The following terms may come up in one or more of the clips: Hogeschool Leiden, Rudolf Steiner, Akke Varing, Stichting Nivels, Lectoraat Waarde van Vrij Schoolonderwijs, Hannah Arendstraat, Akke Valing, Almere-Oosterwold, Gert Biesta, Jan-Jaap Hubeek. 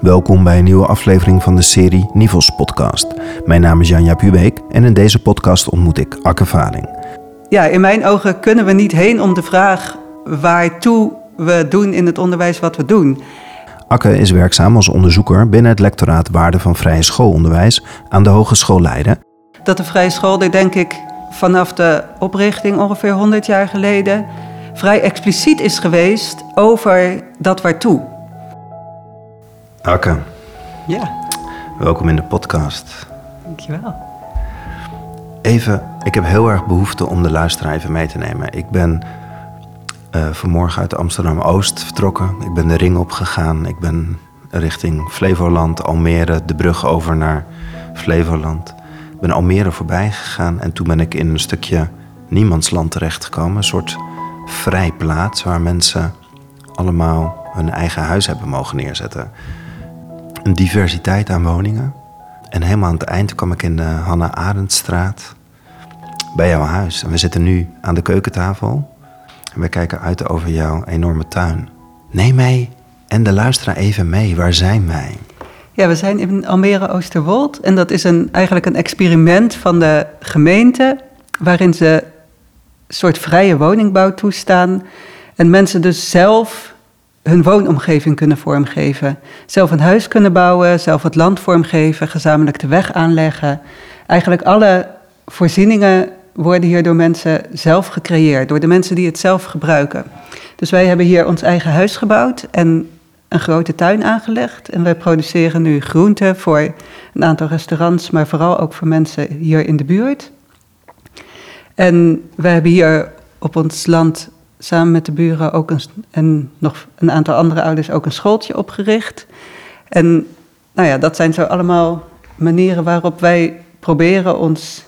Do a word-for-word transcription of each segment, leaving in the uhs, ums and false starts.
Welkom bij een nieuwe aflevering van de serie Nivels-podcast. Mijn naam is Jan-Jaap Hubeek en in deze podcast ontmoet ik Akke Varing. Ja, in mijn ogen kunnen we niet heen om de vraag waartoe we doen in het onderwijs wat we doen. Akke is werkzaam als onderzoeker binnen het Lectoraat Waarde van Vrij Schoolonderwijs aan de Hogeschool Leiden. Dat de vrije school, denk ik, vanaf de oprichting ongeveer honderd jaar geleden vrij expliciet is geweest over dat waartoe. Akke, ja. Welkom in de podcast. Dankjewel. Even, ik heb heel erg behoefte om de luisteraar even mee te nemen. Ik ben uh, vanmorgen uit Amsterdam-Oost vertrokken. Ik ben de ring opgegaan. Ik ben richting Flevoland, Almere, de brug over naar Flevoland. Ik ben Almere voorbij gegaan en toen ben ik in een stukje niemandsland terechtgekomen. Een soort vrijplaats waar mensen allemaal hun eigen huis hebben mogen neerzetten. Een diversiteit aan woningen. En helemaal aan het eind kwam ik in de Hannah Arendstraat bij jouw huis. En we zitten nu aan de keukentafel. En we kijken uit over jouw enorme tuin. Neem mij en de luisteraar even mee. Waar zijn wij? Ja, we zijn in Almere-Oosterwold. En dat is een, eigenlijk een experiment van de gemeente, waarin ze een soort vrije woningbouw toestaan. En mensen dus zelf hun woonomgeving kunnen vormgeven. Zelf een huis kunnen bouwen, zelf het land vormgeven, gezamenlijk de weg aanleggen. Eigenlijk alle voorzieningen worden hier door mensen zelf gecreëerd, door de mensen die het zelf gebruiken. Dus wij hebben hier ons eigen huis gebouwd en een grote tuin aangelegd. En wij produceren nu groenten voor een aantal restaurants, maar vooral ook voor mensen hier in de buurt. En we hebben hier op ons land samen met de buren ook een, en nog een aantal andere ouders ook een schooltje opgericht. En nou ja, dat zijn zo allemaal manieren waarop wij proberen ons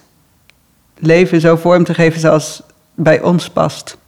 leven zo vorm te geven zoals bij ons past.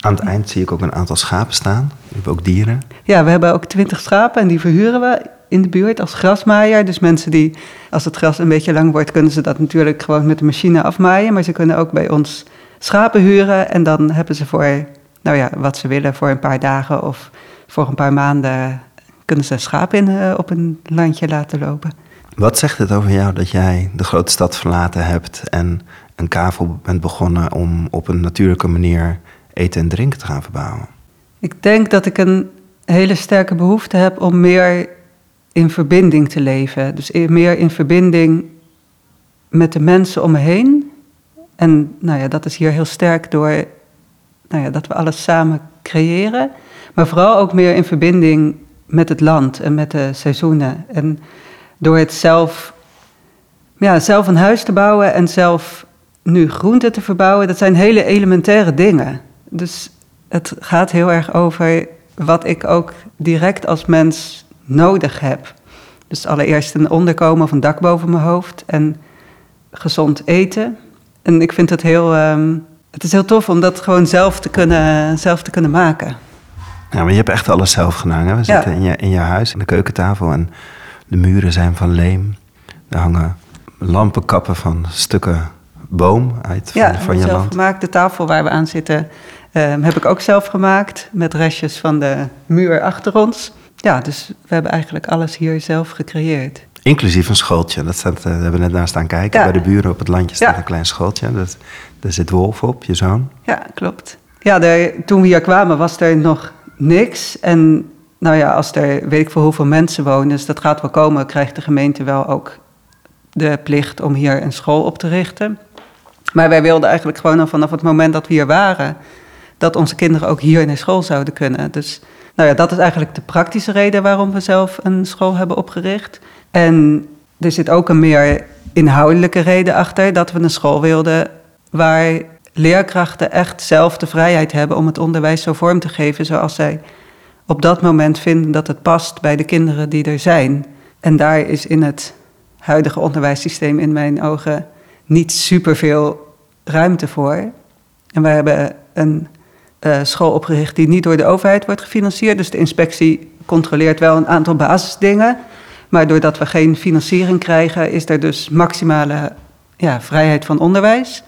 Aan het eind zie ik ook een aantal schapen staan. Je hebt ook dieren. Ja, we hebben ook twintig schapen en die verhuren we in de buurt als grasmaaier. Dus mensen die, als het gras een beetje lang wordt, kunnen ze dat natuurlijk gewoon met de machine afmaaien. Maar ze kunnen ook bij ons schapen huren en dan hebben ze voor, nou ja, wat ze willen, voor een paar dagen of voor een paar maanden kunnen ze schapen in, uh, op een landje laten lopen. Wat zegt het over jou dat jij de grote stad verlaten hebt en een kavel bent begonnen om op een natuurlijke manier eten en drinken te gaan verbouwen? Ik denk dat ik een hele sterke behoefte heb om meer in verbinding te leven. Dus meer in verbinding met de mensen om me heen. En nou ja, dat is hier heel sterk door nou ja, dat we alles samen creëren. Maar vooral ook meer in verbinding met het land en met de seizoenen. En door het zelf, ja, zelf een huis te bouwen en zelf nu groenten te verbouwen, dat zijn hele elementaire dingen. Dus het gaat heel erg over wat ik ook direct als mens nodig heb. Dus allereerst een onderkomen of een dak boven mijn hoofd en gezond eten. En ik vind dat heel, um, het is heel tof om dat gewoon zelf te kunnen, zelf te kunnen maken. Ja, maar je hebt echt alles zelf gedaan. Hè? We zitten ja. in, je, in je huis, in de keukentafel en de muren zijn van leem. Er hangen lampenkappen van stukken boom uit van, ja, van je land. Ja, zelf gemaakt. De tafel waar we aan zitten um, heb ik ook zelf gemaakt, met restjes van de muur achter ons. Ja, dus we hebben eigenlijk alles hier zelf gecreëerd. Inclusief een schooltje. Dat staat, we hebben net daar staan kijken. Ja. Bij de buren op het landje staat ja. een klein schooltje. Dat, daar zit Wolf op, je zoon. Ja, klopt. Ja, daar, toen we hier kwamen was er nog niks. En nou ja, als er weet ik veel hoeveel mensen wonen, dus dat gaat wel komen, krijgt de gemeente wel ook de plicht om hier een school op te richten. Maar wij wilden eigenlijk gewoon al vanaf het moment dat we hier waren, dat onze kinderen ook hier naar school zouden kunnen. Dus nou ja, dat is eigenlijk de praktische reden waarom we zelf een school hebben opgericht. En er zit ook een meer inhoudelijke reden achter, dat we een school wilden waar leerkrachten echt zelf de vrijheid hebben om het onderwijs zo vorm te geven zoals zij op dat moment vinden dat het past bij de kinderen die er zijn. En daar is in het huidige onderwijssysteem in mijn ogen niet superveel ruimte voor. En we hebben een uh, school opgericht die niet door de overheid wordt gefinancierd. Dus de inspectie controleert wel een aantal basisdingen. Maar doordat we geen financiering krijgen, is er dus maximale ja, vrijheid van onderwijs.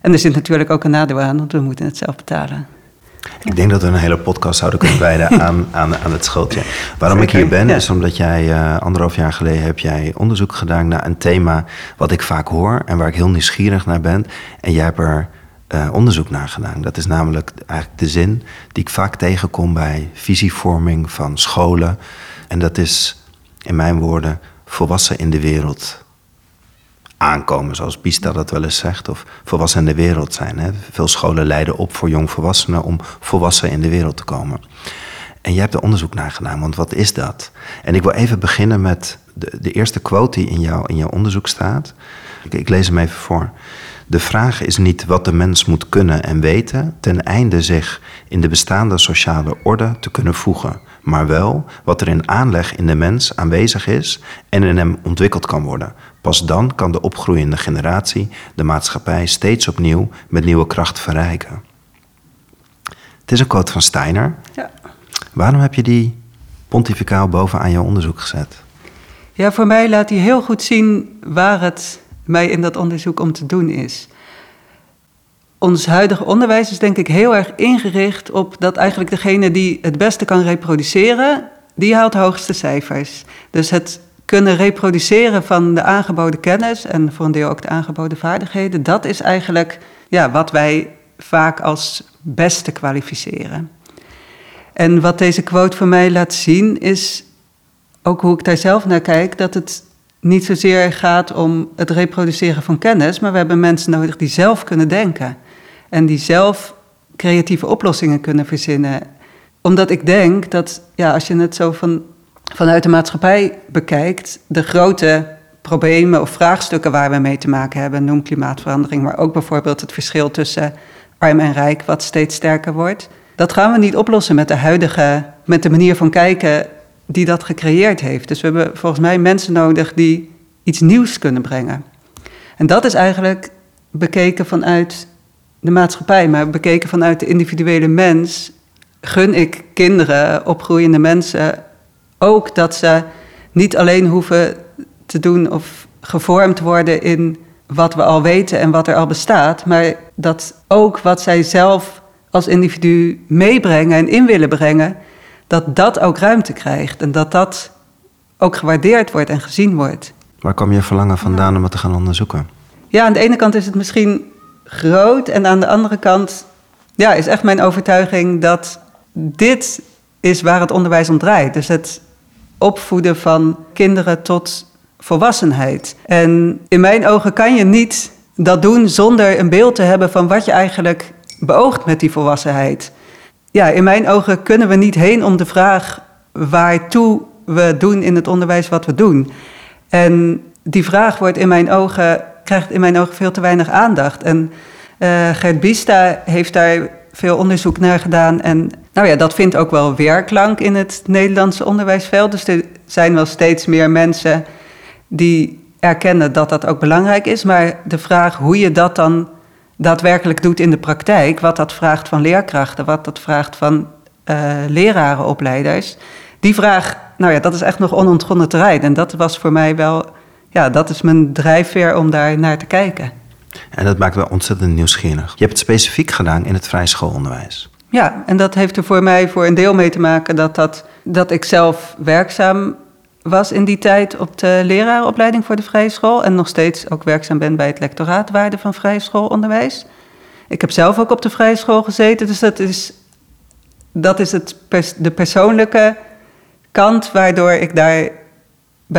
En er zit natuurlijk ook een nadeel aan, want we moeten het zelf betalen. Ik denk dat we een hele podcast zouden kunnen wijden aan, aan, aan het schooltje. Waarom ik hier ben, is omdat jij uh, anderhalf jaar geleden heb jij onderzoek gedaan naar een thema wat ik vaak hoor en waar ik heel nieuwsgierig naar ben. En jij hebt er uh, onderzoek naar gedaan. Dat is namelijk eigenlijk de zin die ik vaak tegenkom bij visievorming van scholen. En dat is, in mijn woorden, volwassen in de wereld aankomen, zoals Biesta dat wel eens zegt, of volwassen in de wereld zijn. Hè? Veel scholen leiden op voor jongvolwassenen om volwassen in de wereld te komen. En jij hebt er onderzoek naar gedaan, want wat is dat? En ik wil even beginnen met de, de eerste quote die in, jou, in jouw onderzoek staat. Ik, ik lees hem even voor. De vraag is niet wat de mens moet kunnen en weten ten einde zich in de bestaande sociale orde te kunnen voegen, maar wel wat er in aanleg in de mens aanwezig is en in hem ontwikkeld kan worden. Pas dan kan de opgroeiende generatie de maatschappij steeds opnieuw met nieuwe kracht verrijken. Het is een quote van Steiner. Ja. Waarom heb je die pontificaal bovenaan jouw onderzoek gezet? Ja, voor mij laat hij heel goed zien waar het mij in dat onderzoek om te doen is. Ons huidige onderwijs is denk ik heel erg ingericht op dat eigenlijk degene die het beste kan reproduceren, die haalt de hoogste cijfers. Dus het kunnen reproduceren van de aangeboden kennis en voor een deel ook de aangeboden vaardigheden, dat is eigenlijk ja, wat wij vaak als beste kwalificeren. En wat deze quote voor mij laat zien is, ook hoe ik daar zelf naar kijk, dat het niet zozeer gaat om het reproduceren van kennis, maar we hebben mensen nodig die zelf kunnen denken. En die zelf creatieve oplossingen kunnen verzinnen. Omdat ik denk dat, ja, als je het zo van, vanuit de maatschappij bekijkt, de grote problemen of vraagstukken waar we mee te maken hebben, noem klimaatverandering, maar ook bijvoorbeeld het verschil tussen arm en rijk, wat steeds sterker wordt, dat gaan we niet oplossen met de huidige, met de manier van kijken die dat gecreëerd heeft. Dus we hebben volgens mij mensen nodig die iets nieuws kunnen brengen. En dat is eigenlijk bekeken vanuit de maatschappij, maar bekeken vanuit de individuele mens, gun ik kinderen, opgroeiende mensen, ook dat ze niet alleen hoeven te doen of gevormd te worden in wat we al weten en wat er al bestaat, maar dat ook wat zij zelf als individu meebrengen en in willen brengen, dat dat ook ruimte krijgt en dat dat ook gewaardeerd wordt en gezien wordt. Waar kwam je verlangen vandaan om het te gaan onderzoeken? Ja, aan de ene kant is het misschien groot en aan de andere kant ja, is echt mijn overtuiging dat dit is waar het onderwijs om draait. Dus het opvoeden van kinderen tot volwassenheid. En in mijn ogen kan je niet dat doen zonder een beeld te hebben van wat je eigenlijk beoogt met die volwassenheid. Ja, in mijn ogen kunnen we niet heen om de vraag waartoe we doen in het onderwijs wat we doen. En die vraag wordt in mijn ogen, krijgt in mijn ogen veel te weinig aandacht. En uh, Gert Biesta heeft daar veel onderzoek naar gedaan. En nou ja, dat vindt ook wel weerklank in het Nederlandse onderwijsveld. Dus er zijn wel steeds meer mensen die erkennen dat dat ook belangrijk is. Maar de vraag hoe je dat dan daadwerkelijk doet in de praktijk, wat dat vraagt van leerkrachten, wat dat vraagt van uh, leraren, opleiders. Die vraag, nou ja, dat is echt nog onontgonnen terrein. En dat was voor mij wel, ja, dat is mijn drijfveer om daar naar te kijken. En dat maakt wel ontzettend nieuwsgierig. Je hebt het specifiek gedaan in het vrij schoolonderwijs. Ja, en dat heeft er voor mij voor een deel mee te maken dat, dat, dat ik zelf werkzaam was in die tijd op de lerarenopleiding voor de vrije school en nog steeds ook werkzaam ben bij het Lectoraat Waarde van Vrij Schoolonderwijs. Ik heb zelf ook op de vrije school gezeten, dus dat is, dat is het pers- de persoonlijke kant waardoor ik daarbij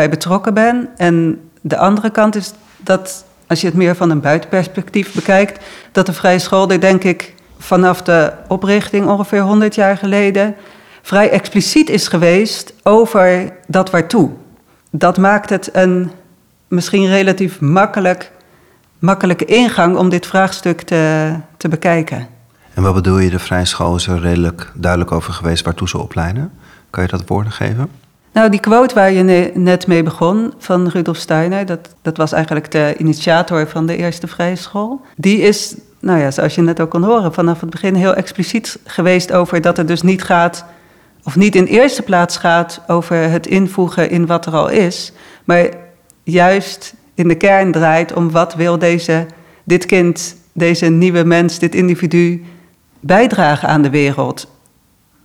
betrokken ben. En de andere kant is dat, als je het meer van een buitenperspectief bekijkt, dat de vrije school er denk ik vanaf de oprichting ongeveer honderd jaar geleden vrij expliciet is geweest over dat waartoe. Dat maakt het een misschien relatief makkelijk, makkelijke ingang om dit vraagstuk te, te bekijken. En wat bedoel je, de vrije school is er redelijk duidelijk over geweest waartoe ze opleiden? Kan je dat woorden geven? Nou, die quote waar je ne- net mee begon van Rudolf Steiner, dat, dat was eigenlijk de initiator van de eerste vrije school. Die is, nou ja, zoals je net ook kon horen, vanaf het begin heel expliciet geweest over dat het dus niet gaat, of niet in eerste plaats gaat over het invoegen in wat er al is, maar juist in de kern draait om wat wil deze, dit kind, deze nieuwe mens, dit individu bijdragen aan de wereld.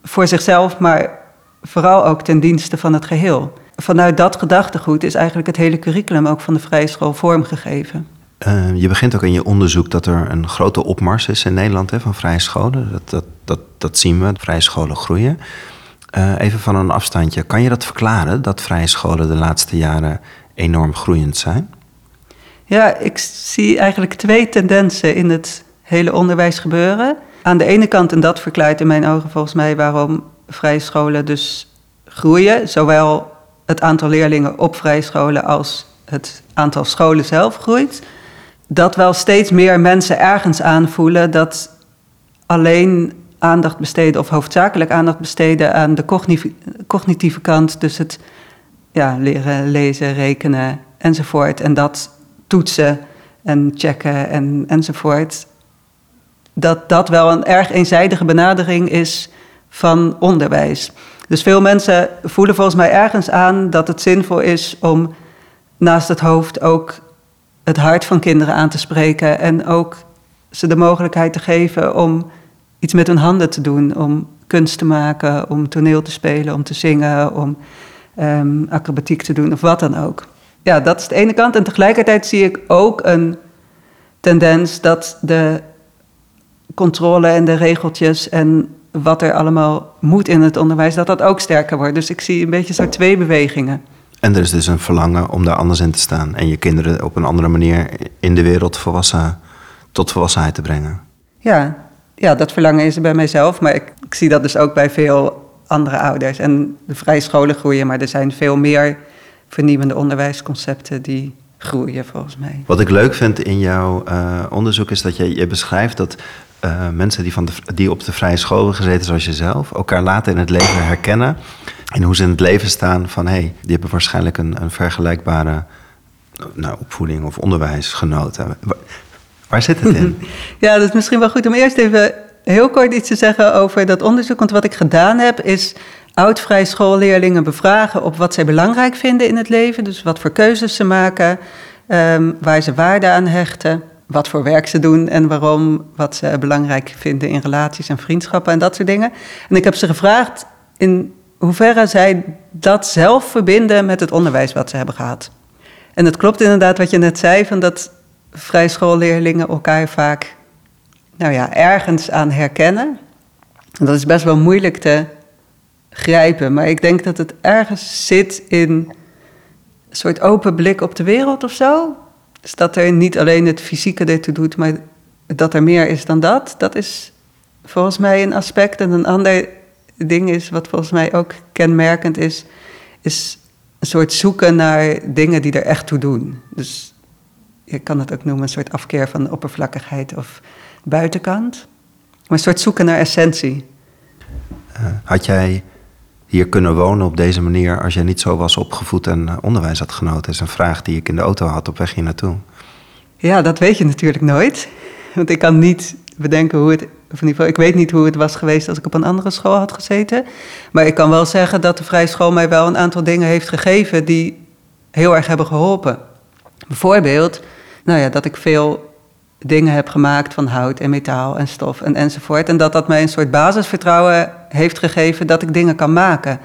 Voor zichzelf, maar vooral ook ten dienste van het geheel. Vanuit dat gedachtegoed is eigenlijk het hele curriculum ook van de vrije school vormgegeven. Uh, je begint ook in je onderzoek dat er een grote opmars is in Nederland hè, van vrije scholen. Dat, dat, dat, dat zien we, vrije scholen groeien. Uh, even van een afstandje, kan je dat verklaren dat vrije scholen de laatste jaren enorm groeiend zijn? Ja, ik zie eigenlijk twee tendensen in het hele onderwijs gebeuren. Aan de ene kant, en dat verklaart in mijn ogen volgens mij waarom vrije scholen dus groeien. Zowel het aantal leerlingen op vrije scholen als het aantal scholen zelf groeit. Dat wel steeds meer mensen ergens aanvoelen dat alleen aandacht besteden of hoofdzakelijk aandacht besteden aan de cognitie, cognitieve kant. Dus het ja, leren, lezen, rekenen enzovoort. En dat toetsen en checken en, enzovoort. Dat dat wel een erg eenzijdige benadering is van onderwijs. Dus veel mensen voelen volgens mij ergens aan dat het zinvol is om naast het hoofd ook het hart van kinderen aan te spreken en ook ze de mogelijkheid te geven om iets met hun handen te doen, om kunst te maken, om toneel te spelen, om te zingen, om um, acrobatiek te doen of wat dan ook. Ja, dat is de ene kant. En tegelijkertijd zie ik ook een tendens dat de controle en de regeltjes en wat er allemaal moet in het onderwijs, dat dat ook sterker wordt. Dus ik zie een beetje zo twee bewegingen. En er is dus een verlangen om daar anders in te staan en je kinderen op een andere manier in de wereld volwassen, tot volwassenheid te brengen. Ja, ja, dat verlangen is er bij mijzelf, maar ik, ik zie dat dus ook bij veel andere ouders. En de vrije scholen groeien, maar er zijn veel meer vernieuwende onderwijsconcepten die groeien volgens mij. Wat ik leuk vind in jouw uh, onderzoek is dat je, je beschrijft dat Uh, mensen die, van de, die op de vrije school hebben gezeten zoals jezelf, elkaar later in het leven herkennen. En hoe ze in het leven staan van, hé, hey, die hebben waarschijnlijk een, een vergelijkbare nou, opvoeding of onderwijs genoten. Waar, waar zit het in? Ja, dat is misschien wel goed om eerst even heel kort iets te zeggen over dat onderzoek. Want wat ik gedaan heb is oud-vrije schoolleerlingen bevragen op wat zij belangrijk vinden in het leven. Dus wat voor keuzes ze maken, um, waar ze waarde aan hechten, wat voor werk ze doen en waarom, wat ze belangrijk vinden in relaties en vriendschappen en dat soort dingen. En ik heb ze gevraagd in hoeverre zij dat zelf verbinden met het onderwijs wat ze hebben gehad. En het klopt inderdaad wat je net zei, van dat vrije schoolleerlingen elkaar vaak nou ja, ergens aan herkennen. En dat is best wel moeilijk te grijpen, maar ik denk dat het ergens zit in een soort open blik op de wereld of zo. Dus dat er niet alleen het fysieke ertoe doet, maar dat er meer is dan dat. Dat is volgens mij een aspect. En een ander ding is, wat volgens mij ook kenmerkend is, is een soort zoeken naar dingen die er echt toe doen. Dus je kan het ook noemen een soort afkeer van oppervlakkigheid of buitenkant. Maar een soort zoeken naar essentie. Had jij hier kunnen wonen op deze manier als je niet zo was opgevoed en onderwijs had genoten? Dat is een vraag die ik in de auto had op weg hier naartoe. Ja, dat weet je natuurlijk nooit. Want ik kan niet bedenken hoe het... Of in ieder geval, ik weet niet hoe het was geweest als ik op een andere school had gezeten. Maar ik kan wel zeggen dat de vrije school mij wel een aantal dingen heeft gegeven die heel erg hebben geholpen. Bijvoorbeeld, nou ja, dat ik veel dingen heb gemaakt van hout en metaal en stof en enzovoort. En dat dat mij een soort basisvertrouwen heeft gegeven dat ik dingen kan maken.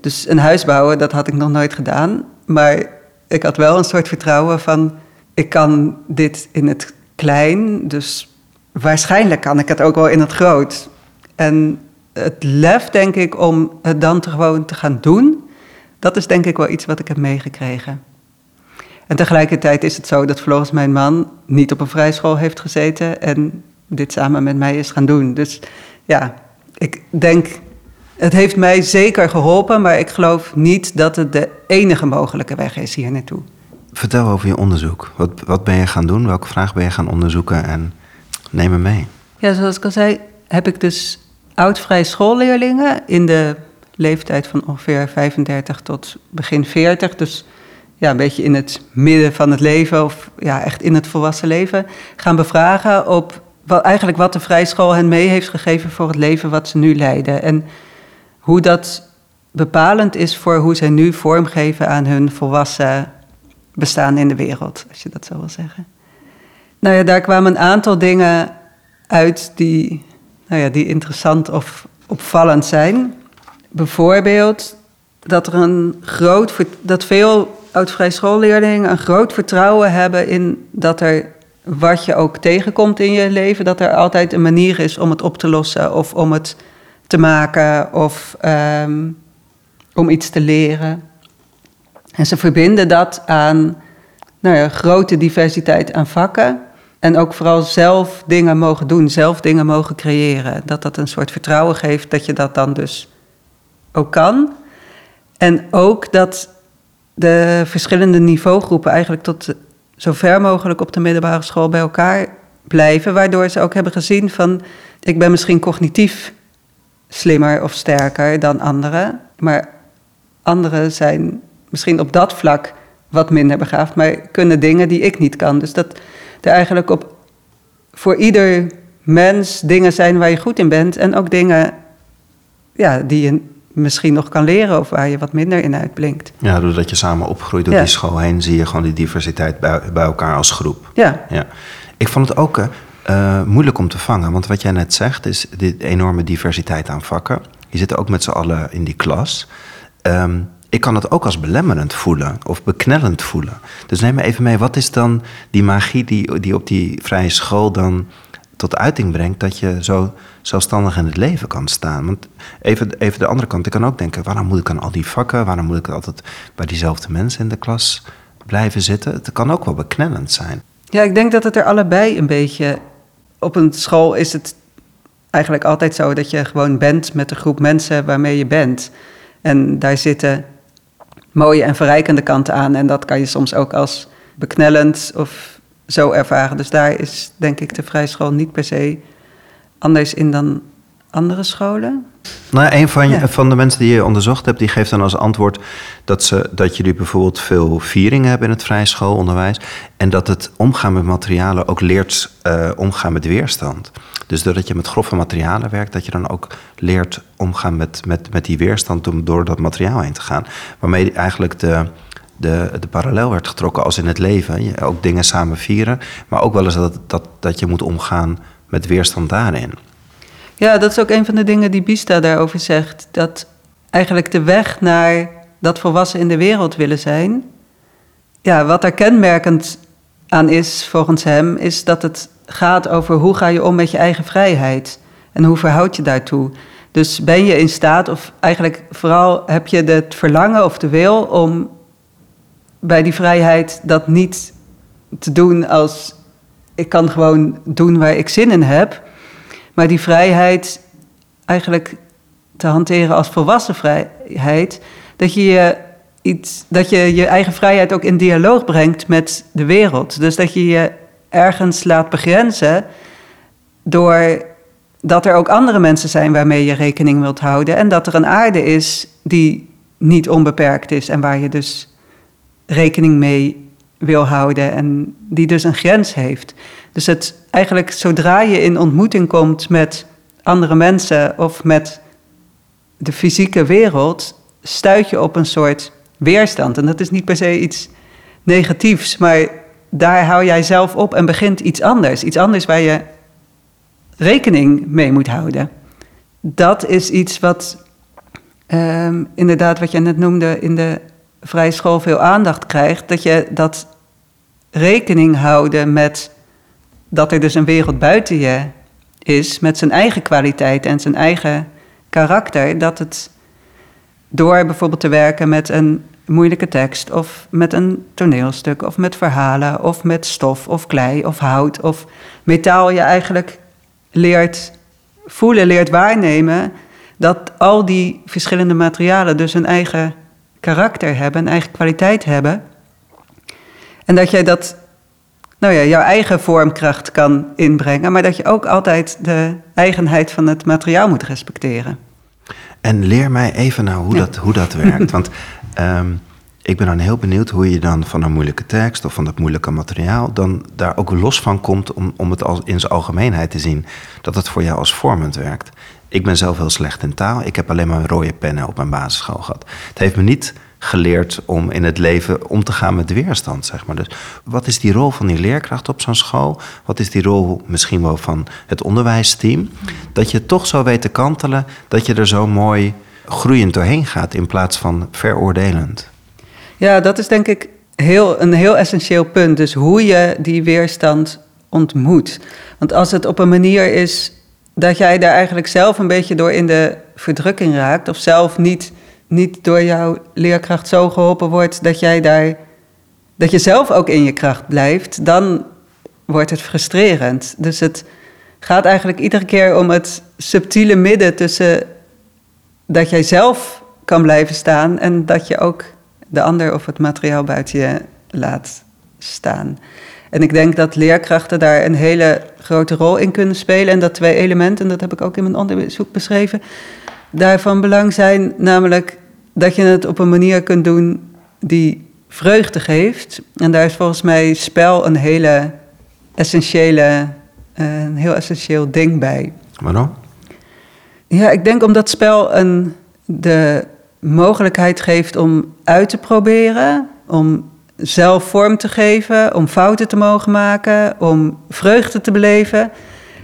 Dus een huis bouwen, dat had ik nog nooit gedaan. Maar ik had wel een soort vertrouwen van, ik kan dit in het klein, dus waarschijnlijk kan ik het ook wel in het groot. En het lef, denk ik, om het dan te gewoon te gaan doen, dat is denk ik wel iets wat ik heb meegekregen. En tegelijkertijd is het zo dat Floris, mijn man, niet op een vrijschool heeft gezeten en dit samen met mij is gaan doen. Dus ja, ik denk, het heeft mij zeker geholpen, maar ik geloof niet dat het de enige mogelijke weg is hier naartoe. Vertel over je onderzoek. Wat, wat ben je gaan doen? Welke vraag ben je gaan onderzoeken? En neem me mee. Ja, zoals ik al zei, heb ik dus oud-vrij schoolleerlingen in de leeftijd van ongeveer vijfendertig tot begin veertig. Dus ja, een beetje in het midden van het leven, of ja, echt in het volwassen leven, gaan bevragen op wat, eigenlijk wat de vrije school hen mee heeft gegeven voor het leven wat ze nu leiden. En hoe dat bepalend is voor hoe zij nu vormgeven aan hun volwassen bestaan in de wereld, als je dat zo wil zeggen. Nou ja, daar kwamen een aantal dingen uit die nou ja, die interessant of opvallend zijn. Bijvoorbeeld dat, er een groot, dat veel oud-vrij schoolleerlingen een groot vertrouwen hebben in dat er wat je ook tegenkomt in je leven, dat er altijd een manier is om het op te lossen of om het te maken of um, om iets te leren. En ze verbinden dat aan nou ja, grote diversiteit aan vakken. En ook vooral zelf dingen mogen doen, zelf dingen mogen creëren. Dat dat een soort vertrouwen geeft dat je dat dan dus ook kan. En ook dat de verschillende niveaugroepen eigenlijk tot zo ver mogelijk op de middelbare school bij elkaar blijven. Waardoor ze ook hebben gezien van, ik ben misschien cognitief slimmer of sterker dan anderen. Maar anderen zijn misschien op dat vlak wat minder begaafd, maar kunnen dingen die ik niet kan. Dus dat er eigenlijk op voor ieder mens dingen zijn waar je goed in bent en ook dingen ja, die je misschien nog kan leren of waar je wat minder in uitblinkt. Ja, doordat je samen opgroeit door ja. die school heen, zie je gewoon die diversiteit bij, bij elkaar als groep. Ja. ja. Ik vond het ook uh, moeilijk om te vangen, want wat jij net zegt is die enorme diversiteit aan vakken. Je zit ook met z'n allen in die klas. Um, Ik kan het ook als belemmerend voelen of beknellend voelen. Dus neem me even mee, wat is dan die magie die, die op die vrije school dan tot uiting brengt, dat je zo zelfstandig in het leven kan staan? Want even, even de andere kant, ik kan ook denken, waarom moet ik aan al die vakken, waarom moet ik altijd bij diezelfde mensen in de klas blijven zitten? Het kan ook wel beknellend zijn. Ja, ik denk dat het er allebei een beetje... Op een school is het eigenlijk altijd zo dat je gewoon bent met de groep mensen waarmee je bent. En daar zitten mooie en verrijkende kanten aan. En dat kan je soms ook als beknellend of zo ervaren. Dus daar is, denk ik, de vrije school niet per se anders in dan andere scholen. Nou ja, een van, ja. van de mensen die je onderzocht hebt, die geeft dan als antwoord dat, ze, dat jullie bijvoorbeeld veel vieringen hebben in het vrije schoolonderwijs. En dat het omgaan met materialen ook leert uh, omgaan met weerstand. Dus doordat je met grove materialen werkt, dat je dan ook leert omgaan met, met, met die weerstand om door dat materiaal heen te gaan. Waarmee eigenlijk de, de, de parallel werd getrokken als in het leven. Je ook dingen samen vieren, maar ook wel eens dat, dat, dat je moet omgaan met weerstand daarin. Ja, dat is ook een van de dingen die Biesta daarover zegt. Dat eigenlijk de weg naar dat volwassen in de wereld willen zijn. Ja, wat daar kenmerkend aan is volgens hem, is dat het gaat over hoe ga je om met je eigen vrijheid. En hoe verhoud je daartoe. Dus ben je in staat, of eigenlijk vooral heb je het verlangen of de wil om bij die vrijheid dat niet te doen als ik kan gewoon doen waar ik zin in heb. Maar die vrijheid eigenlijk te hanteren als volwassen vrijheid. Dat je je, iets, dat je je eigen vrijheid ook in dialoog brengt met de wereld. Dus dat je je ergens laat begrenzen door dat er ook andere mensen zijn waarmee je rekening wilt houden. En dat er een aarde is die niet onbeperkt is en waar je dus rekening mee wil houden en die dus een grens heeft. Dus het eigenlijk zodra je in ontmoeting komt met andere mensen of met de fysieke wereld, stuit je op een soort weerstand. En dat is niet per se iets negatiefs, maar daar hou jij zelf op en begint iets anders. Iets anders waar je rekening mee moet houden. Dat is iets wat eh, inderdaad, wat jij net noemde, in de vrije school veel aandacht krijgt. Dat je dat rekening houden met dat er dus een wereld buiten je is, met zijn eigen kwaliteit en zijn eigen karakter. Dat het door bijvoorbeeld te werken met een moeilijke tekst of met een toneelstuk of met verhalen of met stof of klei of hout of metaal je eigenlijk leert voelen, leert waarnemen dat al die verschillende materialen dus hun eigen karakter hebben, een eigen kwaliteit hebben. En dat jij dat, nou ja, jouw eigen vormkracht kan inbrengen, maar dat je ook altijd de eigenheid van het materiaal moet respecteren. En leer mij even nou hoe, ja. dat, hoe dat werkt. Want um, ik ben dan heel benieuwd hoe je dan van een moeilijke tekst of van dat moeilijke materiaal dan daar ook los van komt om, om het als, in zijn algemeenheid te zien. Dat het voor jou als vormend werkt. Ik ben zelf heel slecht in taal. Ik heb alleen maar rode pennen op mijn basisschool gehad. Het heeft me niet geleerd om in het leven om te gaan met weerstand, zeg maar. Dus wat is die rol van die leerkracht op zo'n school? Wat is die rol misschien wel van het onderwijsteam? Dat je toch zo weet te kantelen, dat je er zo mooi groeiend doorheen gaat in plaats van veroordelend. Ja, dat is denk ik heel, een heel essentieel punt. Dus hoe je die weerstand ontmoet. Want als het op een manier is dat jij daar eigenlijk zelf een beetje door in de verdrukking raakt, of zelf niet, niet door jouw leerkracht zo geholpen wordt dat jij daar, dat je zelf ook in je kracht blijft, dan wordt het frustrerend. Dus het gaat eigenlijk iedere keer om het subtiele midden tussen dat jij zelf kan blijven staan en dat je ook de ander of het materiaal buiten je laat staan. En ik denk dat leerkrachten daar een hele grote rol in kunnen spelen. En dat twee elementen, dat heb ik ook in mijn onderzoek beschreven, daarvan belang zijn. Namelijk dat je het op een manier kunt doen die vreugde geeft. En daar is volgens mij spel een hele essentiële, een heel essentieel ding bij. Waarom? Ja, ik denk omdat spel een, de mogelijkheid geeft om uit te proberen, om zelf vorm te geven, om fouten te mogen maken, om vreugde te beleven.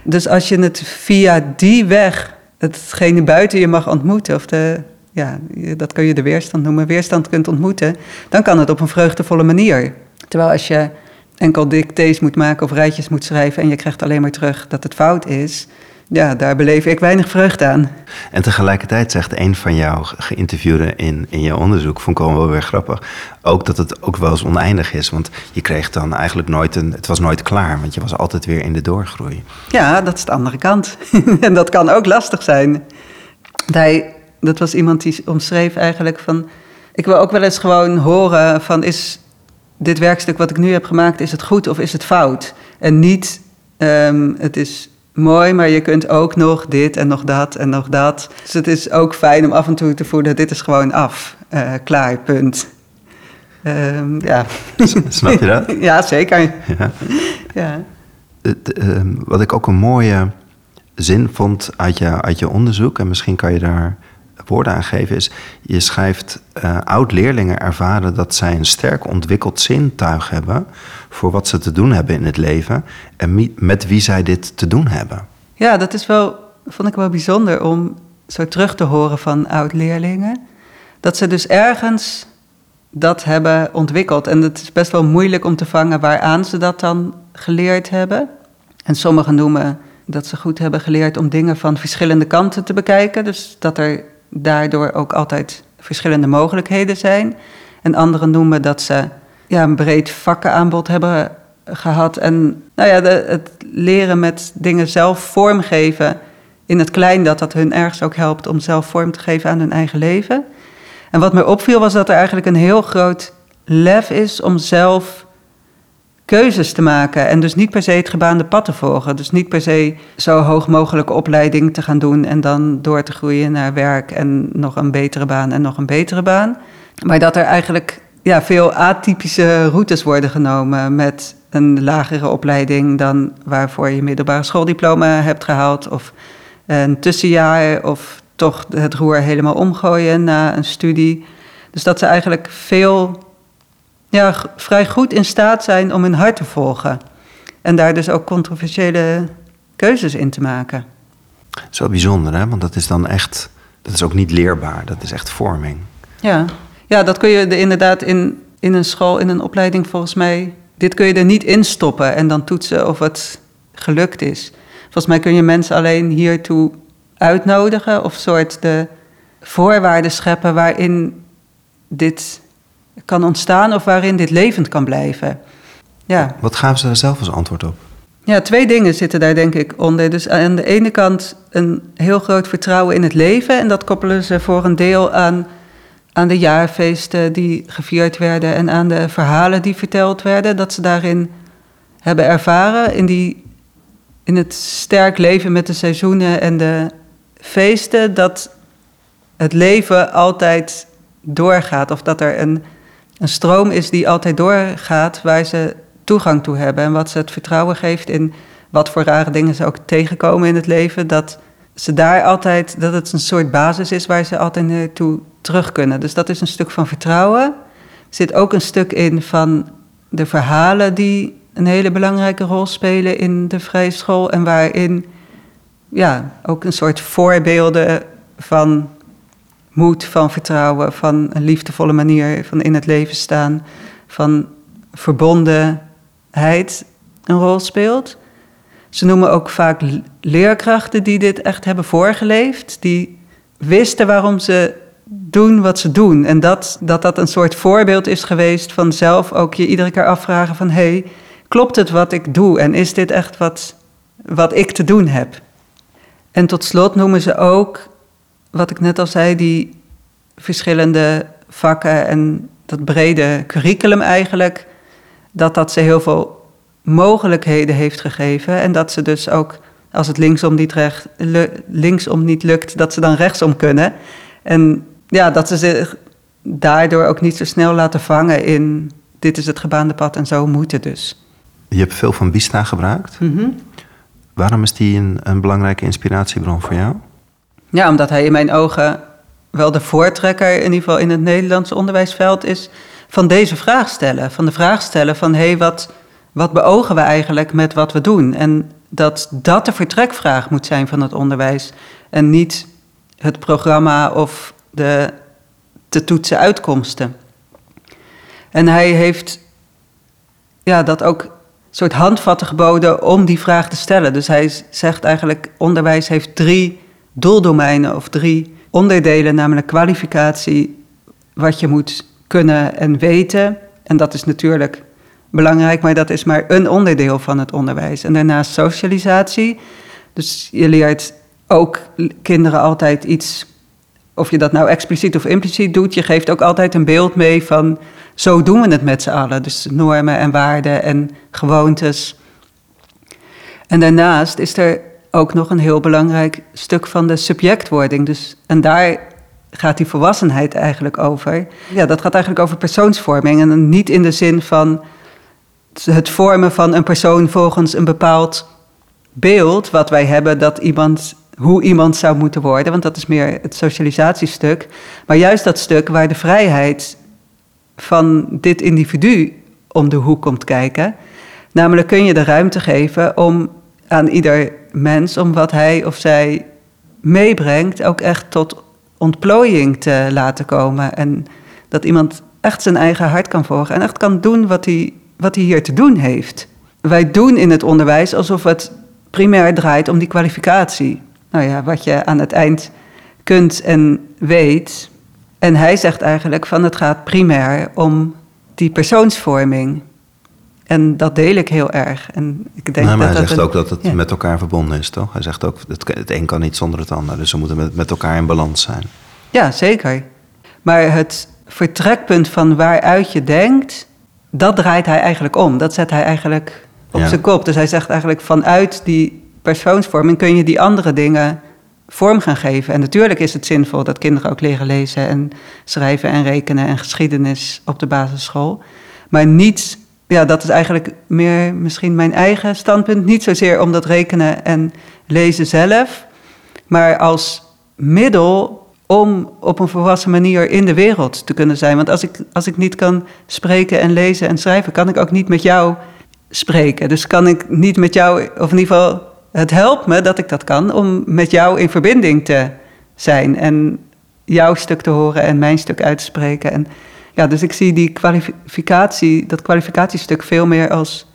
Dus als je het via die weg, hetgene buiten je mag ontmoeten, of de, ja, dat kun je de weerstand noemen, weerstand kunt ontmoeten, dan kan het op een vreugdevolle manier. Terwijl als je enkel dictées moet maken of rijtjes moet schrijven en je krijgt alleen maar terug dat het fout is, ja, daar beleef ik weinig vreugde aan. En tegelijkertijd zegt een van jou geïnterviewden in, in jouw onderzoek, vond ik wel weer grappig, ook dat het ook wel eens oneindig is. Want je kreeg dan eigenlijk nooit een, het was nooit klaar, want je was altijd weer in de doorgroei. Ja, dat is de andere kant. En dat kan ook lastig zijn. Hij, dat was iemand die omschreef eigenlijk van, ik wil ook wel eens gewoon horen van, is dit werkstuk wat ik nu heb gemaakt, is het goed of is het fout? En niet, um, het is mooi, maar je kunt ook nog dit en nog dat en nog dat. Dus het is ook fijn om af en toe te voelen, dit is gewoon af. Uh, klaar, punt. Um, ja. Snap je dat? Ja, zeker. Ja. Ja. Het, uh, wat ik ook een mooie zin vond uit je, uit je onderzoek, en misschien kan je daar woorden aan geven, is, je schrijft, uh, oud-leerlingen ervaren dat zij een sterk ontwikkeld zintuig hebben voor wat ze te doen hebben in het leven en mi- met wie zij dit te doen hebben. Ja, dat is wel, vond ik wel bijzonder om zo terug te horen van oud-leerlingen. Dat ze dus ergens dat hebben ontwikkeld. En het is best wel moeilijk om te vangen waaraan ze dat dan geleerd hebben. En sommigen noemen dat ze goed hebben geleerd om dingen van verschillende kanten te bekijken. Dus dat er daardoor ook altijd verschillende mogelijkheden zijn. En anderen noemen dat ze ja, een breed vakkenaanbod hebben gehad. En nou ja, de, het leren met dingen zelf vormgeven in het klein, dat dat hun ergens ook helpt om zelf vorm te geven aan hun eigen leven. En wat mij opviel was dat er eigenlijk een heel groot lef is om zelf keuzes te maken. En dus niet per se het gebaande pad te volgen. Dus niet per se zo hoog mogelijke opleiding te gaan doen en dan door te groeien naar werk en nog een betere baan en nog een betere baan. Maar dat er eigenlijk ja, veel atypische routes worden genomen met een lagere opleiding dan waarvoor je middelbare schooldiploma hebt gehaald, of een tussenjaar, of toch het roer helemaal omgooien na een studie. Dus dat ze eigenlijk veel, ja, g- vrij goed in staat zijn om hun hart te volgen. En daar dus ook controversiële keuzes in te maken. Dat is wel bijzonder, hè? Want dat is dan echt, dat is ook niet leerbaar, dat is echt vorming. Ja, ja dat kun je er inderdaad in, in een school, in een opleiding volgens mij, dit kun je er niet in stoppen en dan toetsen of het gelukt is. Volgens mij kun je mensen alleen hiertoe uitnodigen of soort de voorwaarden scheppen waarin dit kan ontstaan of waarin dit levend kan blijven. Ja. Wat gaven ze daar zelf als antwoord op? Ja, twee dingen zitten daar denk ik onder. Dus aan de ene kant een heel groot vertrouwen in het leven, en dat koppelen ze voor een deel aan, aan de jaarfeesten die gevierd werden en aan de verhalen die verteld werden, dat ze daarin hebben ervaren, in, die, in het sterk leven met de seizoenen en de feesten, dat het leven altijd doorgaat, of dat er een Een stroom is die altijd doorgaat, waar ze toegang toe hebben. En wat ze het vertrouwen geeft in wat voor rare dingen ze ook tegenkomen in het leven, dat ze daar altijd, dat het een soort basis is waar ze altijd naartoe terug kunnen. Dus dat is een stuk van vertrouwen. Er zit ook een stuk in van de verhalen die een hele belangrijke rol spelen in de vrije school. En waarin ja, ook een soort voorbeelden van moed, van vertrouwen, van een liefdevolle manier van in het leven staan, van verbondenheid een rol speelt. Ze noemen ook vaak leerkrachten die dit echt hebben voorgeleefd, die wisten waarom ze doen wat ze doen. En dat dat, dat een soort voorbeeld is geweest van zelf ook je iedere keer afvragen van hé, hey, klopt het wat ik doe en is dit echt wat, wat ik te doen heb? En tot slot noemen ze ook, wat ik net al zei, die verschillende vakken en dat brede curriculum eigenlijk, dat dat ze heel veel mogelijkheden heeft gegeven. En dat ze dus ook, als het linksom niet, recht, le, linksom niet lukt, dat ze dan rechtsom kunnen. En ja, dat ze zich daardoor ook niet zo snel laten vangen in dit is het gebaande pad en zo moet het dus. Je hebt veel van Biesta gebruikt. Mm-hmm. Waarom is die een, een belangrijke inspiratiebron voor jou? Ja, omdat hij in mijn ogen wel de voortrekker, in ieder geval in het Nederlandse onderwijsveld, is van deze vraag stellen. Van de vraag stellen van hé, hey, wat... Wat beogen we eigenlijk met wat we doen? En dat dat de vertrekvraag moet zijn van het onderwijs. En niet het programma of de te toetsen uitkomsten. En hij heeft ja, dat ook een soort handvatten geboden om die vraag te stellen. Dus hij zegt eigenlijk, onderwijs heeft drie doeldomeinen of drie onderdelen. Namelijk kwalificatie, wat je moet kunnen en weten. En dat is natuurlijk belangrijk, maar dat is maar een onderdeel van het onderwijs. En daarnaast socialisatie. Dus je leert ook kinderen altijd iets, of je dat nou expliciet of impliciet doet, je geeft ook altijd een beeld mee van zo doen we het met z'n allen. Dus normen en waarden en gewoontes. En daarnaast is er ook nog een heel belangrijk stuk van de subjectwording. Dus, en daar gaat die volwassenheid eigenlijk over. Ja, dat gaat eigenlijk over persoonsvorming. En niet in de zin van het vormen van een persoon volgens een bepaald beeld wat wij hebben, dat iemand, hoe iemand zou moeten worden. Want dat is meer het socialisatiestuk. Maar juist dat stuk waar de vrijheid van dit individu om de hoek komt kijken. Namelijk kun je de ruimte geven om aan ieder mens, om wat hij of zij meebrengt, ook echt tot ontplooiing te laten komen. En dat iemand echt zijn eigen hart kan volgen en echt kan doen wat hij... wat hij hier te doen heeft. Wij doen in het onderwijs alsof het primair draait om die kwalificatie. Nou ja, wat je aan het eind kunt en weet. En hij zegt eigenlijk van het gaat primair om die persoonsvorming. En dat deel ik heel erg. En ik denk nou, maar dat hij zegt dat een, ook dat het ja. met elkaar verbonden is, toch? Hij zegt ook het, het een kan niet zonder het ander. Dus we moeten met, met elkaar in balans zijn. Ja, zeker. Maar het vertrekpunt van waaruit je denkt, dat draait hij eigenlijk om. Dat zet hij eigenlijk op ja. zijn kop. Dus hij zegt eigenlijk vanuit die persoonsvorming kun je die andere dingen vorm gaan geven. En natuurlijk is het zinvol dat kinderen ook leren lezen en schrijven en rekenen en geschiedenis op de basisschool. Maar niet, ja, dat is eigenlijk meer misschien mijn eigen standpunt. Niet zozeer om dat rekenen en lezen zelf, maar als middel om op een volwassen manier in de wereld te kunnen zijn. Want als ik, als ik niet kan spreken en lezen en schrijven, kan ik ook niet met jou spreken. Dus kan ik niet met jou, of in ieder geval, het helpt me dat ik dat kan, om met jou in verbinding te zijn en jouw stuk te horen en mijn stuk uit te spreken. En ja, dus ik zie die kwalificatie, dat kwalificatiestuk veel meer als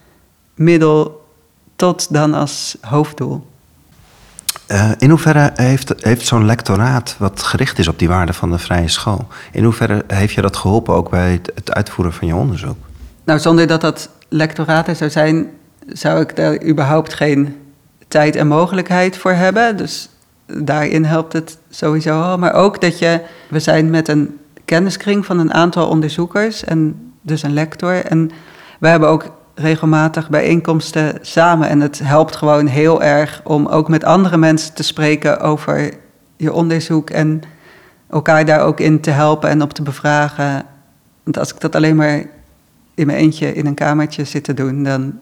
middel tot dan als hoofddoel. Uh, in hoeverre heeft, heeft zo'n lectoraat wat gericht is op die waarde van de vrije school, in hoeverre heeft je dat geholpen ook bij het, het uitvoeren van je onderzoek? Nou, zonder dat dat lectoraat er zou zijn, zou ik daar überhaupt geen tijd en mogelijkheid voor hebben. Dus daarin helpt het sowieso al. Maar ook dat je, we zijn met een kenniskring van een aantal onderzoekers en dus een lector. En we hebben ook regelmatig bijeenkomsten samen. En het helpt gewoon heel erg om ook met andere mensen te spreken over je onderzoek en elkaar daar ook in te helpen en op te bevragen. Want als ik dat alleen maar in mijn eentje in een kamertje zit te doen, dan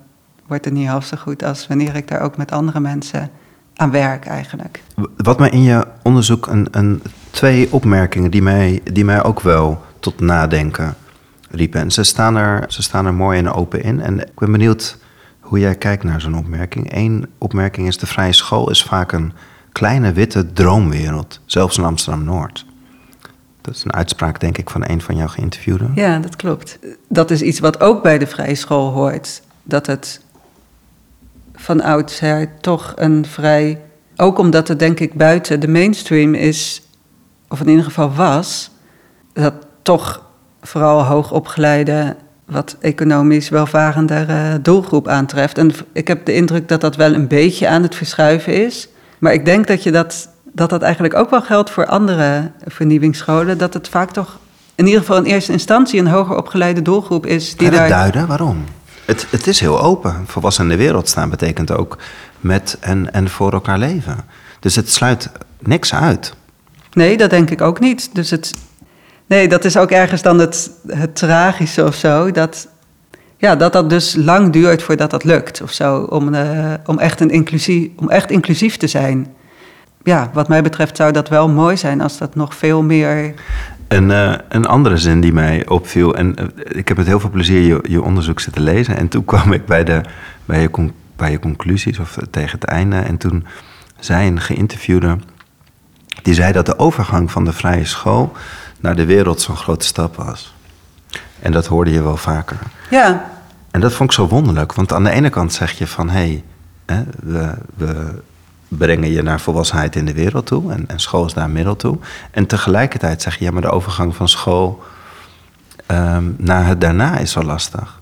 wordt het niet half zo goed als wanneer ik daar ook met andere mensen aan werk eigenlijk. Wat mij in je onderzoek een, een twee opmerkingen die mij, die mij ook wel tot nadenken riepen. En ze staan er, ze staan er mooi en open in. En ik ben benieuwd hoe jij kijkt naar zo'n opmerking. Eén opmerking is: de vrije school is vaak een kleine witte droomwereld, zelfs in Amsterdam-Noord. Dat is een uitspraak, denk ik, van een van jouw geïnterviewden. Ja, dat klopt. Dat is iets wat ook bij de vrije school hoort. Dat het van oudsher toch een vrij... Ook omdat het, denk ik, buiten de mainstream is, of in ieder geval was, dat toch vooral hoogopgeleide, wat economisch welvarendere doelgroep aantreft. En ik heb de indruk dat dat wel een beetje aan het verschuiven is. Maar ik denk dat je dat... dat dat eigenlijk ook wel geldt voor andere vernieuwingsscholen, dat het vaak toch in ieder geval in eerste instantie een hoger opgeleide doelgroep is. Kan je dat daar... duiden? Waarom? Het, het is heel open. Volwassen in de wereld staan betekent ook met en, en voor elkaar leven. Dus het sluit niks uit. Nee, dat denk ik ook niet. Dus het... Nee, dat is ook ergens dan het, het tragische of zo, dat... Ja, dat dat dus lang duurt voordat dat lukt of zo, om, uh, om, echt een inclusie, om echt inclusief te zijn. Ja, wat mij betreft zou dat wel mooi zijn als dat nog veel meer... Een, uh, een andere zin die mij opviel, en uh, ik heb met heel veel plezier je, je onderzoek zitten lezen, en toen kwam ik bij, de, bij, je, conc- bij je conclusies of uh, tegen het einde, en toen zei een geïnterviewde, die zei dat de overgang van de vrije school naar de wereld zo'n grote stap was. En dat hoorde je wel vaker. Ja. En dat vond ik zo wonderlijk, want aan de ene kant zeg je van, hé, hey, we... we brengen je naar volwassenheid in de wereld toe. En, en school is daar een middel toe. En tegelijkertijd zeg je, ja, maar de overgang van school um, naar het daarna is zo lastig.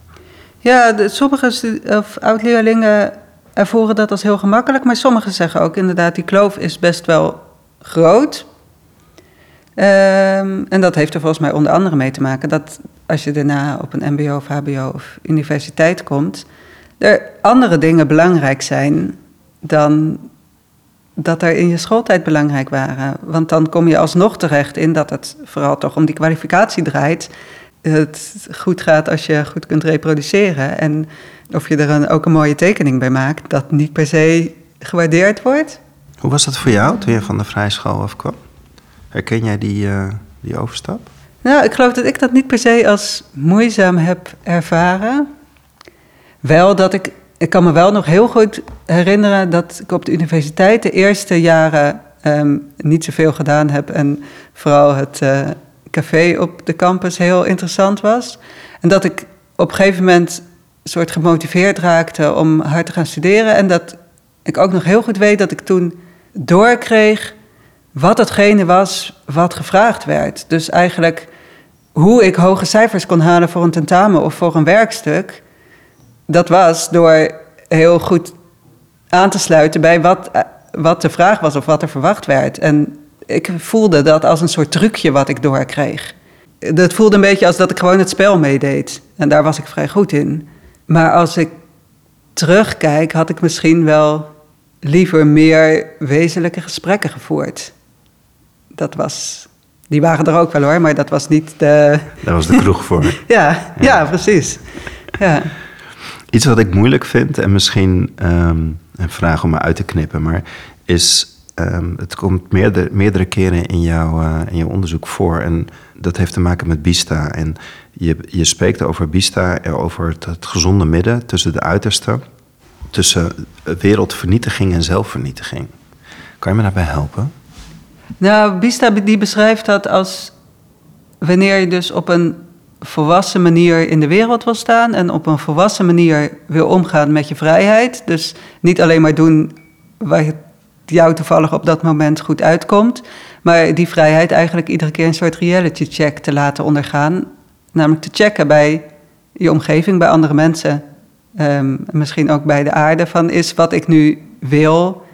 Ja, de, sommige stu- of oud-leerlingen ervoeren dat als heel gemakkelijk. Maar sommigen zeggen ook inderdaad, die kloof is best wel groot. Um, en dat heeft er volgens mij onder andere mee te maken dat als je daarna op een mbo of hbo of universiteit komt, er andere dingen belangrijk zijn dan dat er in je schooltijd belangrijk waren. Want dan kom je alsnog terecht in dat het vooral toch om die kwalificatie draait. Het goed gaat als je goed kunt reproduceren. En of je er een, ook een mooie tekening bij maakt, dat niet per se gewaardeerd wordt. Hoe was dat voor jou toen je van de vrije school afkwam? Herken jij die, uh, die overstap? Nou, ik geloof dat ik dat niet per se als moeizaam heb ervaren. Wel dat ik... Ik kan me wel nog heel goed herinneren dat ik op de universiteit de eerste jaren um, niet zoveel gedaan heb. En vooral het uh, café op de campus heel interessant was. En dat ik op een gegeven moment soort gemotiveerd raakte om hard te gaan studeren. En dat ik ook nog heel goed weet dat ik toen doorkreeg wat hetgene was wat gevraagd werd. Dus eigenlijk hoe ik hoge cijfers kon halen voor een tentamen of voor een werkstuk, dat was door heel goed aan te sluiten bij wat, wat de vraag was of wat er verwacht werd. En ik voelde dat als een soort trucje wat ik doorkreeg. Dat voelde een beetje als dat ik gewoon het spel meedeed. En daar was ik vrij goed in. Maar als ik terugkijk, had ik misschien wel liever meer wezenlijke gesprekken gevoerd. Dat was... Die waren er ook wel hoor, maar dat was niet de... Daar was de kroeg voor. ja, ja. ja, precies. Ja. Iets wat ik moeilijk vind, en misschien um, een vraag om me uit te knippen, maar is, um, het komt meerdere, meerdere keren in, jou, uh, in jouw onderzoek voor. En dat heeft te maken met Biesta. En je, je spreekt over Biesta, over het, het gezonde midden tussen de uitersten, tussen wereldvernietiging en zelfvernietiging. Kan je me daarbij helpen? Nou, Biesta die beschrijft dat als wanneer je dus op een volwassen manier in de wereld wil staan en op een volwassen manier wil omgaan met je vrijheid. Dus niet alleen maar doen waar het jou toevallig op dat moment goed uitkomt, maar die vrijheid eigenlijk iedere keer een soort reality check te laten ondergaan. Namelijk te checken bij je omgeving, bij andere mensen. Um, misschien ook bij de aarde van, is wat ik nu wil,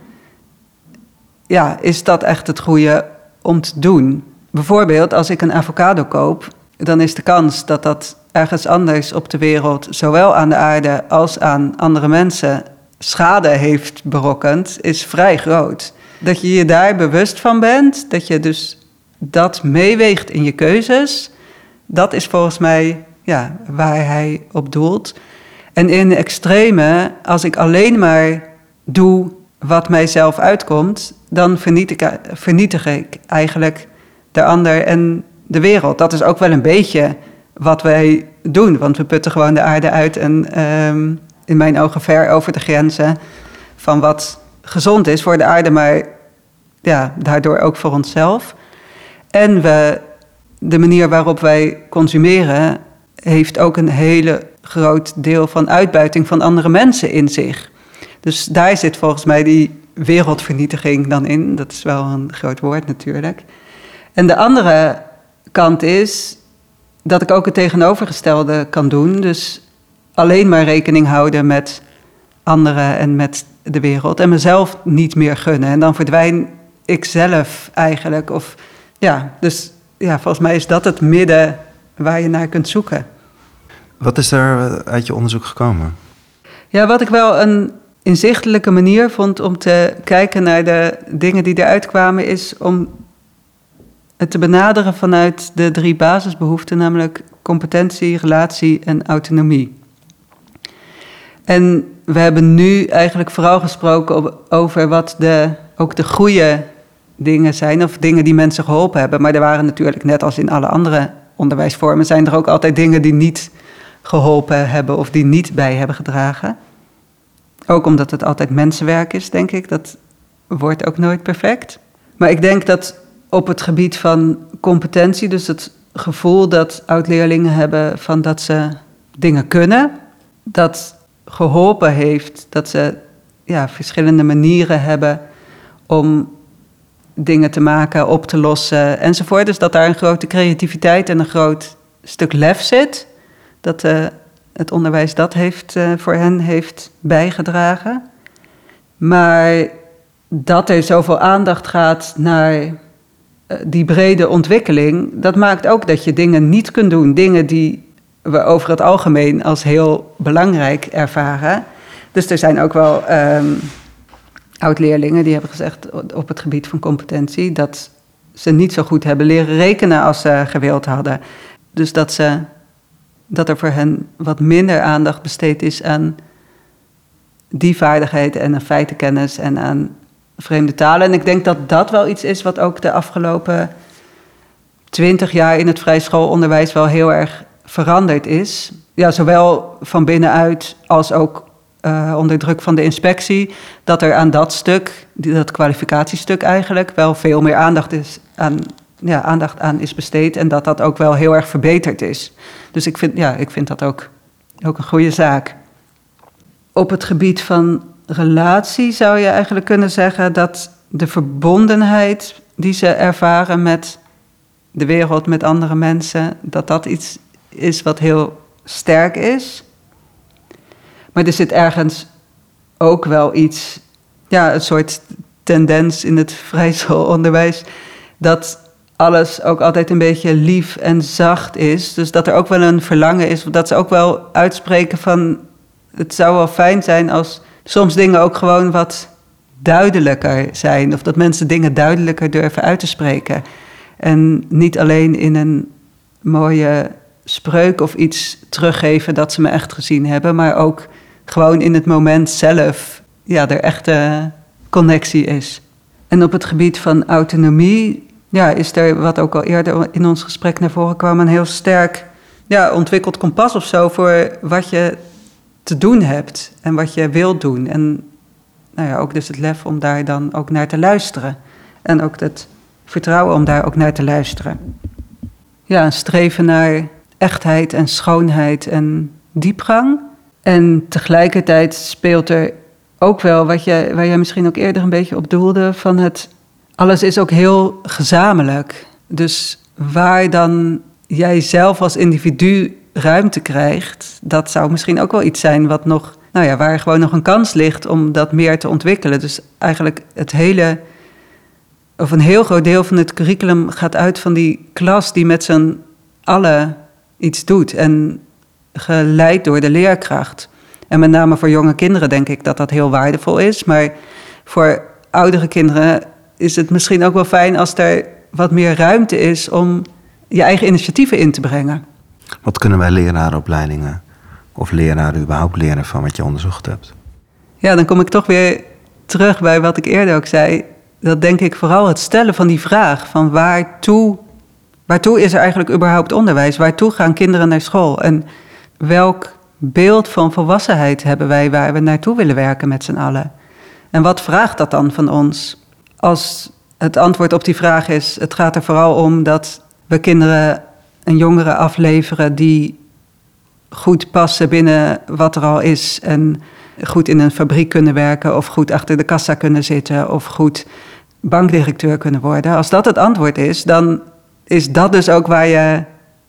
ja, is dat echt het goede om te doen? Bijvoorbeeld als ik een avocado koop, dan is de kans dat dat ergens anders op de wereld, zowel aan de aarde als aan andere mensen, schade heeft berokkend, is vrij groot. Dat je je daar bewust van bent, dat je dus dat meeweegt in je keuzes, dat is volgens mij ja, waar hij op doelt. En in de extreme, als ik alleen maar doe wat mijzelf uitkomt, dan vernietig ik, vernietig ik eigenlijk de ander en de wereld. Dat is ook wel een beetje wat wij doen, want we putten gewoon de aarde uit en um, in mijn ogen ver over de grenzen van wat gezond is voor de aarde, maar ja, daardoor ook voor onszelf. En we, de manier waarop wij consumeren heeft ook een hele groot deel van uitbuiting van andere mensen in zich. Dus daar zit volgens mij die wereldvernietiging dan in. Dat is wel een groot woord natuurlijk. En de andere kant is dat ik ook het tegenovergestelde kan doen. Dus alleen maar rekening houden met anderen en met de wereld. En mezelf niet meer gunnen. En dan verdwijn ik zelf eigenlijk. Of, ja, dus ja, volgens mij is dat het midden waar je naar kunt zoeken. Wat is er uit je onderzoek gekomen? Ja, wat ik wel een inzichtelijke manier vond om te kijken naar de dingen die eruit kwamen, is om het te benaderen vanuit de drie basisbehoeften, namelijk competentie, relatie en autonomie. En we hebben nu eigenlijk vooral gesproken over wat de, ook de goede dingen zijn, of dingen die mensen geholpen hebben. Maar er waren natuurlijk, net als in alle andere onderwijsvormen, zijn er ook altijd dingen die niet geholpen hebben of die niet bij hebben gedragen. Ook omdat het altijd mensenwerk is, denk ik. Dat wordt ook nooit perfect. Maar ik denk dat op het gebied van competentie, dus het gevoel dat oud-leerlingen hebben van dat ze dingen kunnen, dat geholpen heeft, dat ze ja, verschillende manieren hebben om dingen te maken, op te lossen enzovoort. Dus dat daar een grote creativiteit en een groot stuk lef zit. Dat uh, het onderwijs dat heeft, uh, voor hen heeft bijgedragen. Maar dat er zoveel aandacht gaat naar uh, die brede ontwikkeling, dat maakt ook dat je dingen niet kunt doen. Dingen die we over het algemeen als heel belangrijk ervaren. Dus er zijn ook wel um, oud-leerlingen die hebben gezegd op het gebied van competentie dat ze niet zo goed hebben leren rekenen als ze gewild hadden. Dus dat ze... dat er voor hen wat minder aandacht besteed is aan die vaardigheid en aan feitenkennis en aan vreemde talen. En ik denk dat dat wel iets is wat ook de afgelopen twintig jaar in het vrij schoolonderwijs wel heel erg veranderd is. Ja, zowel van binnenuit als ook uh, onder druk van de inspectie. Dat er aan dat stuk, dat kwalificatiestuk eigenlijk, wel veel meer aandacht is aan... ja, aandacht aan is besteed en dat dat ook wel heel erg verbeterd is. Dus ik vind, ja, ik vind dat ook, ook een goede zaak. Op het gebied van relatie zou je eigenlijk kunnen zeggen dat de verbondenheid die ze ervaren met de wereld, met andere mensen, dat dat iets is wat heel sterk is. Maar er zit ergens ook wel iets, ja, een soort tendens in het vrij schoolonderwijs, dat alles ook altijd een beetje lief en zacht is. Dus dat er ook wel een verlangen is. Dat ze ook wel uitspreken van... het zou wel fijn zijn als soms dingen ook gewoon wat duidelijker zijn. Of dat mensen dingen duidelijker durven uit te spreken. En niet alleen in een mooie spreuk of iets teruggeven dat ze me echt gezien hebben. Maar ook gewoon in het moment zelf. Ja, er echt een connectie is. En op het gebied van autonomie... ja, is er, wat ook al eerder in ons gesprek naar voren kwam, een heel sterk ja, ontwikkeld kompas of zo voor wat je te doen hebt en wat je wilt doen. En nou ja, ook dus het lef om daar dan ook naar te luisteren. En ook het vertrouwen om daar ook naar te luisteren. Ja, een streven naar echtheid en schoonheid en diepgang. En tegelijkertijd speelt er ook wel, wat je, waar jij misschien ook eerder een beetje op doelde, van het... alles is ook heel gezamenlijk. Dus waar dan jij zelf als individu ruimte krijgt... dat zou misschien ook wel iets zijn wat nog, nou ja, waar gewoon nog een kans ligt om dat meer te ontwikkelen. Dus eigenlijk het hele, of een heel groot deel van het curriculum gaat uit van die klas... die met z'n allen iets doet en geleid door de leerkracht. En met name voor jonge kinderen denk ik dat dat heel waardevol is. Maar voor oudere kinderen... is het misschien ook wel fijn als er wat meer ruimte is om je eigen initiatieven in te brengen. Wat kunnen wij lerarenopleidingen of leraren überhaupt leren van wat je onderzocht hebt? Ja, dan kom ik toch weer terug bij wat ik eerder ook zei. Dat denk ik vooral het stellen van die vraag van waartoe, waartoe is er eigenlijk überhaupt onderwijs? Waartoe gaan kinderen naar school? En welk beeld van volwassenheid hebben wij waar we naartoe willen werken met z'n allen? En wat vraagt dat dan van ons? Als het antwoord op die vraag is, het gaat er vooral om dat we kinderen en jongeren afleveren die goed passen binnen wat er al is en goed in een fabriek kunnen werken of goed achter de kassa kunnen zitten of goed bankdirecteur kunnen worden. Als dat het antwoord is, dan is dat dus ook waar je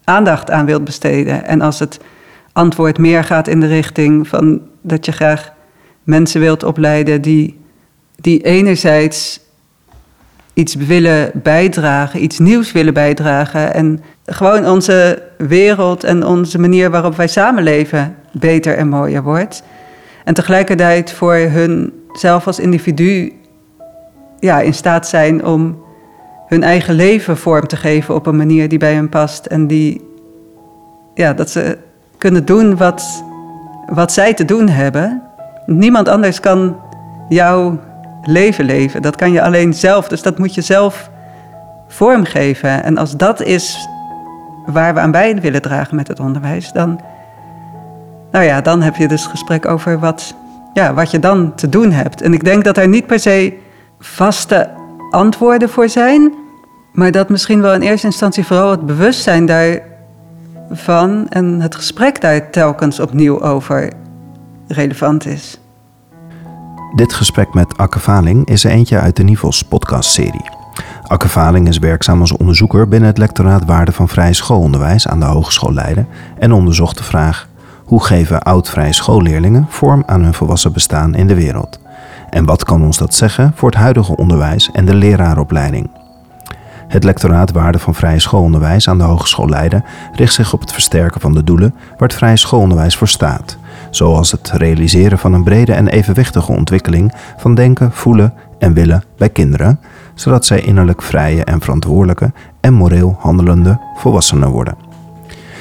aandacht aan wilt besteden. En als het antwoord meer gaat in de richting van dat je graag mensen wilt opleiden die, die enerzijds iets willen bijdragen, iets nieuws willen bijdragen en gewoon onze wereld en onze manier waarop wij samenleven beter en mooier wordt. En tegelijkertijd voor hun zelf als individu ja, in staat zijn om hun eigen leven vorm te geven op een manier die bij hen past. En die, ja, dat ze kunnen doen wat, wat zij te doen hebben. Niemand anders kan jouw leven leven. Dat kan je alleen zelf, dus dat moet je zelf vormgeven. En als dat is waar we aan bij willen dragen met het onderwijs, dan, nou ja, dan heb je dus gesprek over wat, ja, wat je dan te doen hebt. En ik denk dat er niet per se vaste antwoorden voor zijn, maar dat misschien wel in eerste instantie vooral het bewustzijn daarvan en het gesprek daar telkens opnieuw over relevant is. Dit gesprek met Akke Valing is er eentje uit de Nivels-podcast-serie. Akke Valing is werkzaam als onderzoeker binnen het Lectoraat Waarde van Vrij Schoolonderwijs aan de Hogeschool Leiden en onderzocht de vraag: hoe geven oud-vrij schoolleerlingen vorm aan hun volwassen bestaan in de wereld? En wat kan ons dat zeggen voor het huidige onderwijs en de leraaropleiding? Het Lectoraat Waarde van Vrij Schoolonderwijs aan de Hogeschool Leiden richt zich op het versterken van de doelen waar het vrij schoolonderwijs voor staat, zoals het realiseren van een brede en evenwichtige ontwikkeling van denken, voelen en willen bij kinderen, zodat zij innerlijk vrije en verantwoordelijke en moreel handelende volwassenen worden.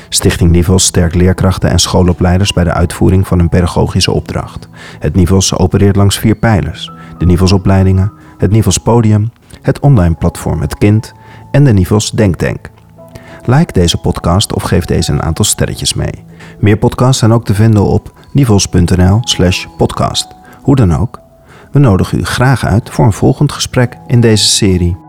Stichting Nivels sterkt leerkrachten en schoolopleiders bij de uitvoering van hun pedagogische opdracht. Het Nivels opereert langs vier pijlers: de Nivelsopleidingen, het Nivels Podium, het online platform Het Kind en de Nivels Denktank. Like deze podcast of geef deze een aantal sterretjes mee. Meer podcasts zijn ook te vinden op nivels punt n l slash podcast. Hoe dan ook, we nodigen u graag uit voor een volgend gesprek in deze serie.